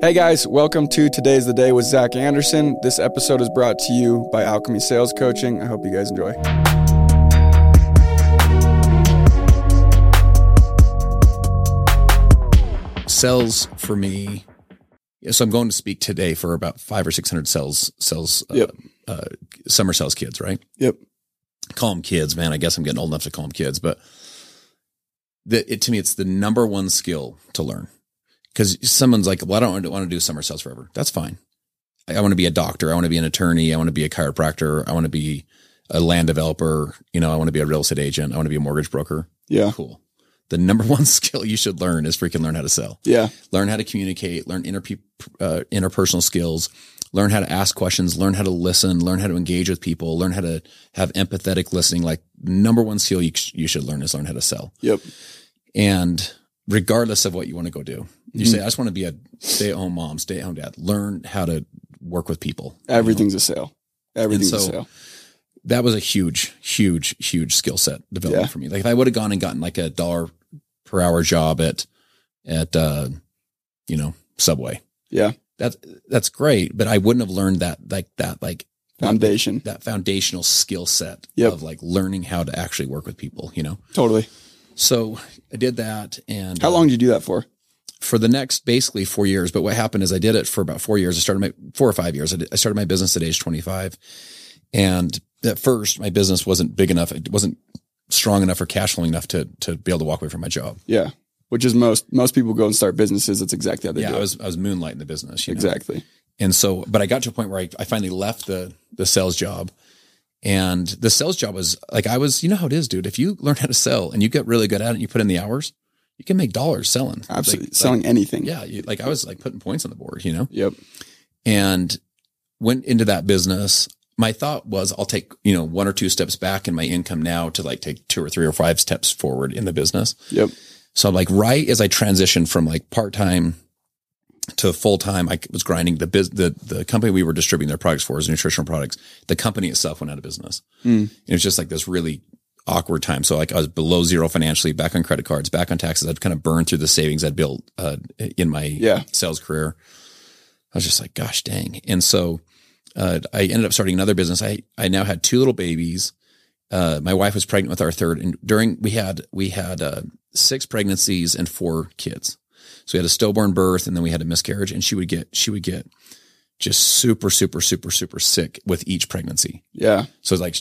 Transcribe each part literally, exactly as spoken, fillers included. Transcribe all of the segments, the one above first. Hey guys, welcome to Today's the Day with Zack Andersen. This episode is brought to you by Alchemy Sales Coaching. I hope you guys enjoy. Sales for me. So I'm going to speak today for about five or six hundred sales, sales, uh, yep. uh, summer sales kids, right? Yep. Call them kids, man. I guess I'm getting old enough to call them kids, but the, it, to me, it's the number one skill to learn. Because someone's like, well, I don't want to do summer sales forever. That's fine. I, I want to be a doctor. I want to be an attorney. I want to be a chiropractor. I want to be a land developer. You know, I want to be a real estate agent. I want to be a mortgage broker. Yeah. Cool. The number one skill you should learn is freaking learn how to sell. Yeah. Learn how to communicate, learn inter- uh, interpersonal skills, learn how to ask questions, learn how to listen, learn how to engage with people, learn how to have empathetic listening. Like number one skill you, you should learn is learn how to sell. Yep. And regardless of what you want to go do. You say, I just want to be a stay-at-home mom, stay-at-home dad. Learn how to work with people. Everything's you know? a sale. Everything's so a sale. That was a huge, huge, huge skill set development yeah. for me. Like if I would have gone and gotten like a dollar per hour job at, at uh, you know, Subway. Yeah. That's, that's great. But I wouldn't have learned that, like that, like foundation, that, that foundational skill set yep. of like learning how to actually work with people, you know? Totally. So I did that. And how long uh, did you do that for? For the next basically four years. But what happened is I did it for about four years. I started my four or five years. I, did, I started my business at age twenty-five. And at first my business wasn't big enough. It wasn't strong enough or cash flowing enough to, to be able to walk away from my job. Yeah. Which is most, most people go and start businesses. That's exactly how they yeah, do it. I was, I was moonlighting the business. You know? Exactly. And so, but I got to a point where I, I finally left the, the sales job. And the sales job was like, I was, you know how it is, dude. If you learn how to sell and you get really good at it and you put in the hours, you can make dollars selling. Absolutely. Like, selling like, anything. Yeah. You, like I was like putting points on the board, you know? Yep. And went into that business. My thought was I'll take, you know, one or two steps back in my income now to like take two or three or five steps forward in the business. Yep. So I'm like, right as I transitioned from like part-time to full-time, I was grinding the biz- the, the company we were distributing their products for was nutritional products. The company itself went out of business. Mm. It was just like this really awkward time. So like I was below zero financially, back on credit cards, back on taxes. I'd kind of burned through the savings I'd built uh, in my yeah. sales career. I was just like, gosh, dang. And so uh, I ended up starting another business. I, I now had two little babies. Uh, my wife was pregnant with our third, and during we had, we had uh, six pregnancies and four kids. So we had a stillborn birth and then we had a miscarriage, and she would get, she would get just super, super, super, super sick with each pregnancy. Yeah. So it's like,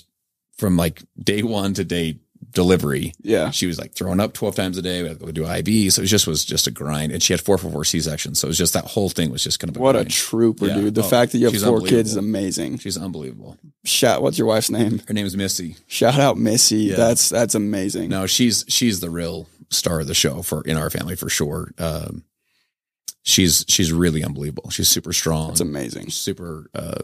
from like day one to day delivery. Yeah. She was like throwing up twelve times a day. We had to go do I V. So it just was just a grind. And she had four for four C-sections. So it was just that whole thing was just kind of a What grind. a trooper, yeah. dude. The oh, fact that you have four kids is amazing. She's unbelievable. Shout, what's your wife's name? Her name is Missy. Shout out Missy. Yeah. That's, that's amazing. No, she's, she's the real star of the show for, in our family for sure. Um, she's, she's really unbelievable. She's super strong. That's amazing. Super, uh,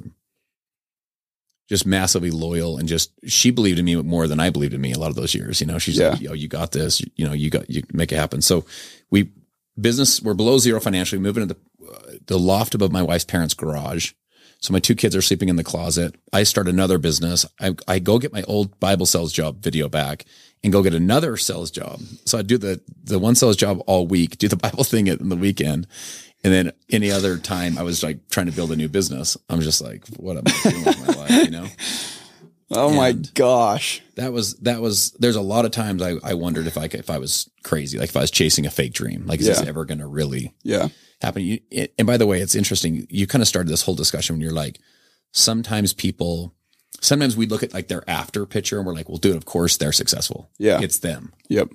just massively loyal, and just, she believed in me more than I believed in me a lot of those years. You know, she's yeah. like, yo, you got this, you, you know, you got, you make it happen. So we business, we're below zero financially, moving into the, uh, the loft above my wife's parents' garage. So my two kids are sleeping in the closet. I start another business. I, I go get my old Bible sales job video back and go get another sales job. So I do the, the one sales job all week, do the Bible thing in the weekend. And then any other time I was like trying to build a new business. I'm just like, what am I doing with my life? You know? Oh and my gosh. That was, that was, there's a lot of times I, I wondered if I could, if I was crazy, like if I was chasing a fake dream, like is yeah. this ever going to really yeah. happen? You, it, and by the way, it's interesting. You kind of started this whole discussion when you're like, sometimes people, sometimes we look at like their after picture and we're like, well, dude, of course they're successful. Yeah. It's them. Yep.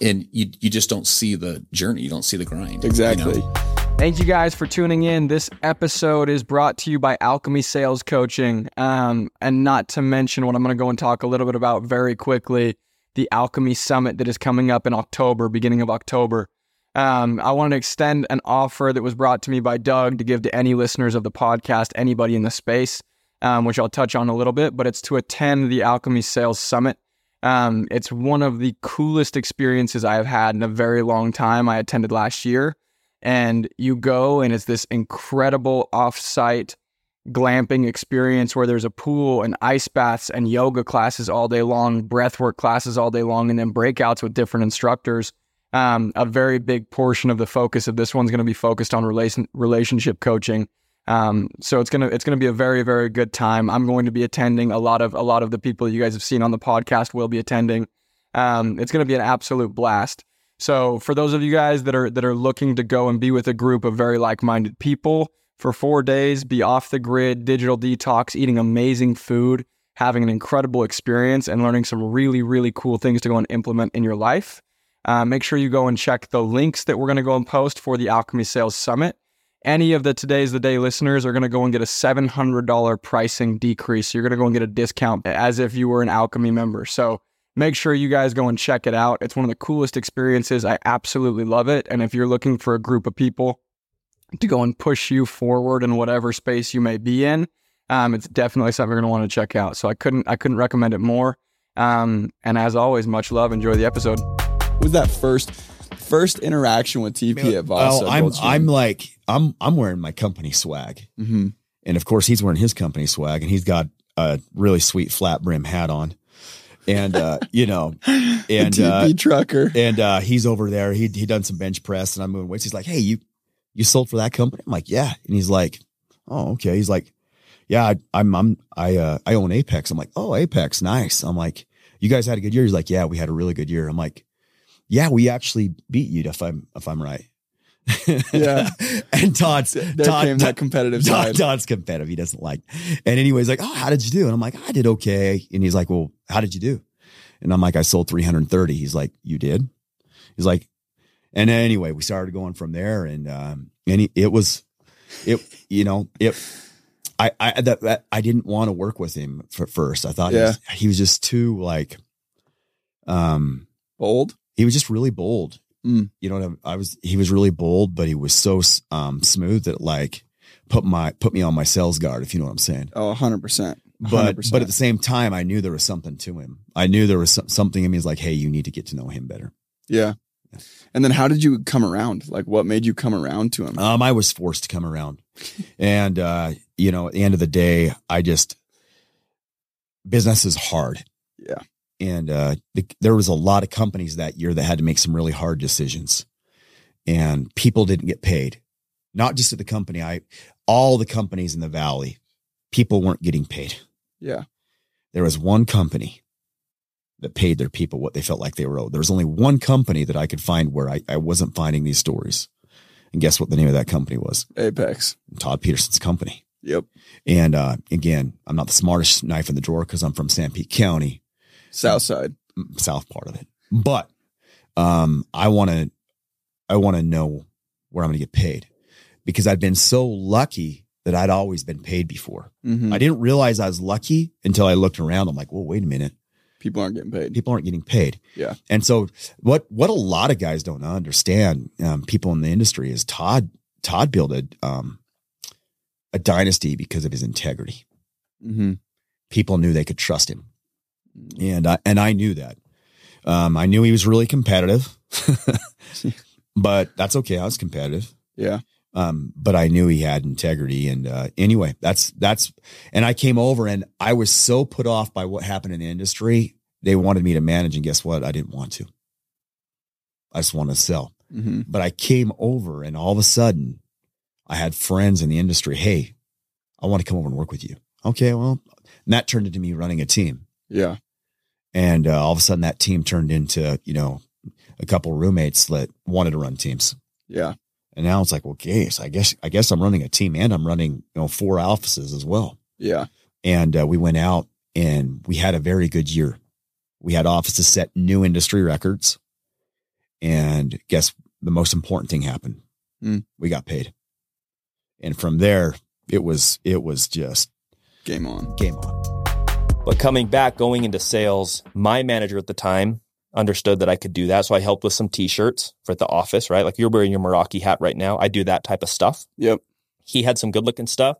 And you, you just don't see the journey. You don't see the grind. Exactly. You know? Thank you guys for tuning in. This episode is brought to you by Alchemy Sales Coaching. Um, and not to mention what I'm going to go and talk a little bit about very quickly, the Alchemy Summit that is coming up in October, beginning of October. Um, I wanted to extend an offer that was brought to me by Doug to give to any listeners of the podcast, anybody in the space, um, which I'll touch on a little bit, but it's to attend the Alchemy Sales Summit. Um, it's one of the coolest experiences I have had in a very long time. I attended last year. And you go, and it's this incredible off-site glamping experience where there's a pool and ice baths and yoga classes all day long, breathwork classes all day long, and then breakouts with different instructors. Um, a very big portion of the focus of this one's going to be focused on relation, relationship coaching. Um, so it's gonna it's gonna be a very, very good time. I'm going to be attending. A lot of a lot of the people you guys have seen on the podcast will be attending. Um, it's going to be an absolute blast. So for those of you guys that are that are looking to go and be with a group of very like-minded people for four days, be off the grid, digital detox, eating amazing food, having an incredible experience, and learning some really, really cool things to go and implement in your life. Uh, make sure you go and check the links that we're going to go and post for the Alchemy Sales Summit. Any of the Today's the Day listeners are going to go and get a seven hundred dollars pricing decrease. So you're going to go and get a discount as if you were an Alchemy member. So make sure you guys go and check it out. It's one of the coolest experiences. I absolutely love it. And if you're looking for a group of people to go and push you forward in whatever space you may be in, um, it's definitely something you're going to want to check out. So I couldn't, I couldn't recommend it more. Um, and as always, much love. Enjoy the episode. What was that first first interaction with T P at Voss? Oh, I'm I'm like I'm I'm wearing my company swag, mm-hmm. and of course he's wearing his company swag, and he's got a really sweet flat brim hat on, and uh, you know, and T P uh, trucker, and uh, he's over there. He he done some bench press, and I'm moving weights. He's like, "Hey, you you sold for that company?" I'm like, "Yeah," and he's like, "Oh, okay." He's like, "Yeah, I, I'm I'm I uh, I own Apex." I'm like, "Oh, Apex, nice." I'm like, "You guys had a good year?" He's like, "Yeah, we had a really good year." I'm like, "Yeah, we actually beat you if I'm if I'm right." Yeah. And Todd's there Todd, came that competitive Todd, side. Todd's competitive. He doesn't like. And anyway, he's like, "Oh, how did you do?" And I'm like, "I did okay." And he's like, "Well, how did you do?" And I'm like, "I sold three hundred thirty. He's like, "You did?" He's like, and anyway, we started going from there, and um, and it was, it you know it, I I that, that I didn't want to work with him for first. I thought yeah. he, was, he was just too like, um, bold. He was just really bold. Mm. You know, I was, he was really bold, but he was so um, smooth that like put my, put me on my sales guard, if you know what I'm saying. Oh, a hundred percent. But, but at the same time, I knew there was something to him. I knew there was some, something in me is like, "Hey, you need to get to know him better." Yeah. yeah. And then how did you come around? Like, what made you come around to him? Um, I was forced to come around and, uh, you know, at the end of the day, I just, business is hard. Yeah. And uh, the, there was a lot of companies that year that had to make some really hard decisions, and people didn't get paid. Not just at the company, I, all the companies in the Valley, people weren't getting paid. Yeah. There was one company that paid their people what they felt like they were owed. There was only one company that I could find where I, I wasn't finding these stories. And guess what the name of that company was? Apex. Todd Peterson's company. Yep. And uh, again, I'm not the smartest knife in the drawer because I'm from Sanpete County. South side, south part of it. But um, I want to, I want to know where I'm going to get paid, because I've been so lucky that I'd always been paid before. Mm-hmm. I didn't realize I was lucky until I looked around. I'm like, "Well, wait a minute. People aren't getting paid. People aren't getting paid." Yeah. And so what, what a lot of guys don't understand, um, people in the industry, is Todd, Todd built a, um, a dynasty because of his integrity. Mm-hmm. People knew they could trust him. And I, and I knew that, um, I knew he was really competitive, but that's okay. I was competitive. Yeah. Um, but I knew he had integrity, and, uh, anyway, that's, that's, and I came over and I was so put off by what happened in the industry. They wanted me to manage, and guess what? I didn't want to, I just wanted to sell, mm-hmm. but I came over, and all of a sudden I had friends in the industry. "Hey, I want to come over and work with you." "Okay, well," and that turned into me running a team. Yeah. And uh, all of a sudden that team turned into, you know, a couple roommates that wanted to run teams. Yeah. And now it's like, well, okay, so I guess, I guess I'm running a team, and I'm running, you know, four offices as well. Yeah. And uh, we went out and we had a very good year. We had offices set new industry records, and guess the most important thing happened. Mm. We got paid. And from there it was, it was just game on, game on. But coming back, going into sales, my manager at the time understood that I could do that. So I helped with some t-shirts for the office, right? Like, you're wearing your Meraki hat right now. I do that type of stuff. Yep. He had some good looking stuff,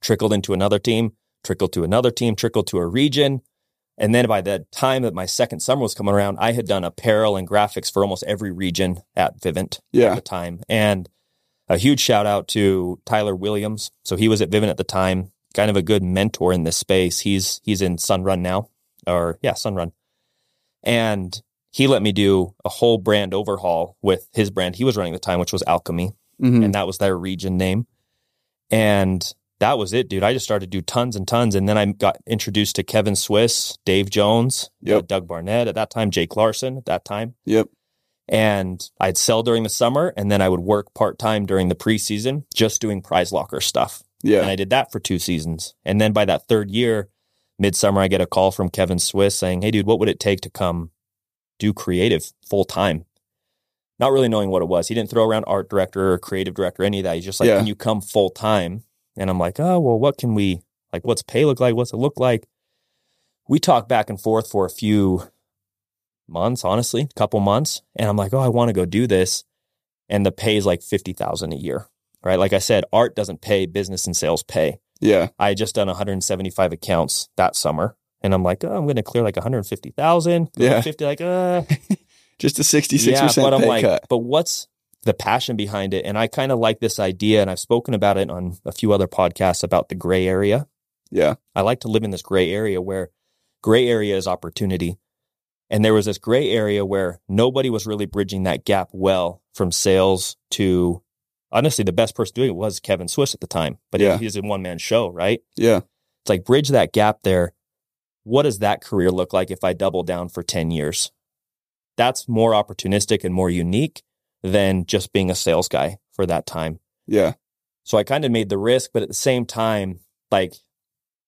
trickled into another team, trickled to another team, trickled to a region. And then by the time that my second summer was coming around, I had done apparel and graphics for almost every region at Vivint yeah. at the time. And a huge shout out to Tyler Williams. So he was at Vivint at the time. Kind of a good mentor in this space. He's he's in Sunrun now, or yeah, Sunrun. And he let me do a whole brand overhaul with his brand he was running at the time, which was Alchemy. Mm-hmm. And that was their region name. And that was it, dude. I just started to do tons and tons. And then I got introduced to Kevin Swiss, Dave Jones, yep. uh, Doug Barnett at that time, Jake Larson at that time. Yep. And I'd sell during the summer, and then I would work part-time during the preseason just doing Prize Locker stuff. Yeah. And I did that for two seasons. And then by that third year, midsummer, I get a call from Kevin Swiss saying, hey, dude, what would it take to come do creative full-time? Not really knowing what it was. He didn't throw around art director or creative director, any of that. He's just like, yeah. can you come full-time? And I'm like, oh, well, what can we, like, what's pay look like? What's it look like? We talked back and forth for a few months, honestly, a couple months. And I'm like, oh, I want to go do this. And the pay is like fifty thousand dollars a year, right? Like I said, art doesn't pay, business and sales pay. Yeah. I had just done one hundred seventy-five accounts that summer. And I'm like, oh, I'm going to clear like one hundred fifty thousand dollars. Yeah. fifty, like, uh. Just a sixty-six percent yeah, but I'm pay like, cut. But what's the passion behind it? And I kind of like this idea, and I've spoken about it on a few other podcasts about the gray area. Yeah. I like to live in this gray area where gray area is opportunity. And there was this gray area where nobody was really bridging that gap well from sales to, honestly, the best person doing it was Kevin Swiss at the time, but yeah. he was in one-man show, right? Yeah. It's like, bridge that gap there. What does that career look like if I double down for ten years? That's more opportunistic and more unique than just being a sales guy for that time. Yeah. So I kind of made the risk, but at the same time, like,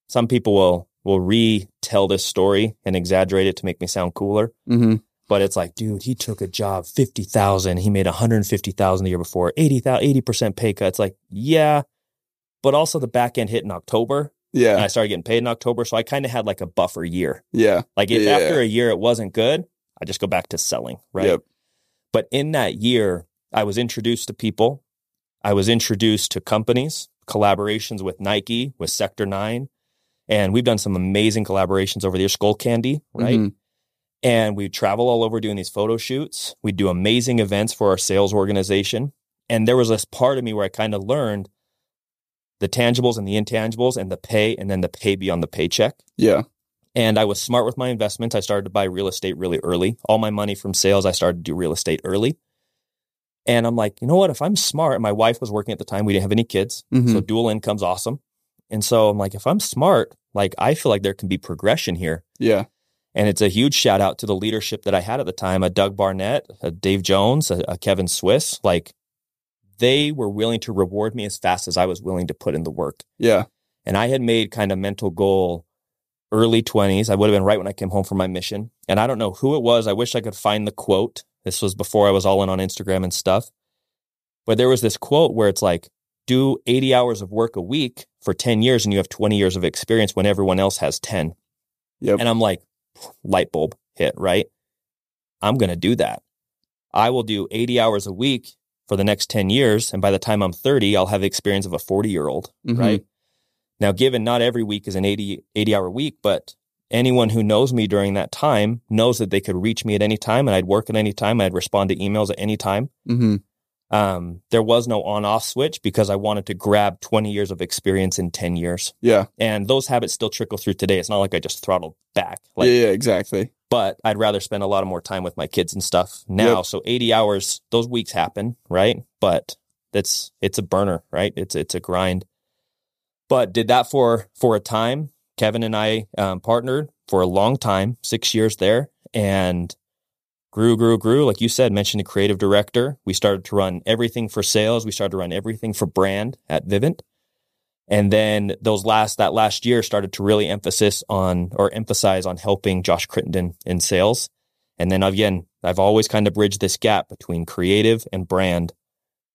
some people will will retell this story and exaggerate it to make me sound cooler. Mm-hmm. But it's like, dude, he took a job fifty thousand dollars. He made one hundred fifty thousand dollars the year before, eighty thousand, eighty percent pay cut. It's like, yeah, but also the back end hit in October. Yeah. And I started getting paid in October. So I kind of had like a buffer year. Yeah. Like if yeah. after a year it wasn't good, I just go back to selling, right? Yep. But in that year, I was introduced to people. I was introduced to companies, collaborations with Nike, with Sector Nine. And we've done some amazing collaborations over the years, Skullcandy, right? Mm-hmm. And we travel all over doing these photo shoots. We do amazing events for our sales organization. And there was this part of me where I kind of learned the tangibles and the intangibles and the pay, and then the pay beyond the paycheck. Yeah. And I was smart with my investments. I started to buy real estate really early. All my money from sales, I started to do real estate early. And I'm like, you know what? If I'm smart, my wife was working at the time. We didn't have any kids. Mm-hmm. So dual income's awesome. And so I'm like, if I'm smart, like, I feel like there can be progression here. Yeah. And it's a huge shout out to the leadership that I had at the time, a Doug Barnett, a Dave Jones, a, a Kevin Swiss. Like, they were willing to reward me as fast as I was willing to put in the work. Yeah. And I had made kind of mental goal early twenties. I would have been right when I came home from my mission. And I don't know who it was. I wish I could find the quote. This was before I was all in on Instagram and stuff. But there was this quote where it's like, do eighty hours of work a week for ten years and you have twenty years of experience when everyone else has ten. Yep. And I'm like, light bulb hit, right? I'm going to do that. I will do eighty hours a week for the next ten years. And by the time I'm thirty, I'll have the experience of a forty year old, mm-hmm. right? Now, given not every week is an eighty, eighty hour week, but anyone who knows me during that time knows that they could reach me at any time and I'd work at any time. I'd respond to emails at any time. Mm-hmm. Um, there was no on-off switch because I wanted to grab twenty years of experience in ten years. Yeah. And those habits still trickle through today. It's not like I just throttled back. Like, yeah, yeah, exactly. But I'd rather spend a lot of more time with my kids and stuff now. Yep. So eighty hours, those weeks happen, right? But that's, it's a burner, right? It's, it's a grind. But did that for, for a time. Kevin and I um, partnered for a long time, six years there. And Grew, grew, grew. Like you said, mentioned a creative director. We started to run everything for sales. We started to run everything for brand at Vivint. And then those last, that last year started to really emphasis on, or emphasize on helping Josh Crittenden in sales. And then again, I've always kind of bridged this gap between creative and brand,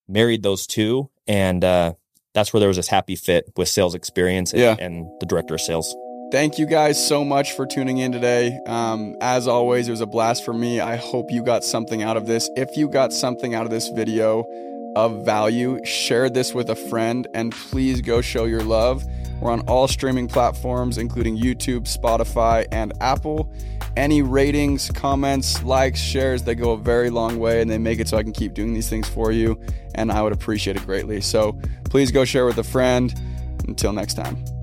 married those two. And uh, that's where there was this happy fit with sales experience and, yeah. and the director of sales. Thank you guys so much for tuning in today. Um, as always, it was a blast for me. I hope you got something out of this. If you got something out of this video of value, share this with a friend and please go show your love. We're on all streaming platforms, including YouTube, Spotify, and Apple. Any ratings, comments, likes, shares, they go a very long way and they make it so I can keep doing these things for you. And I would appreciate it greatly. So please go share with a friend. Until next time.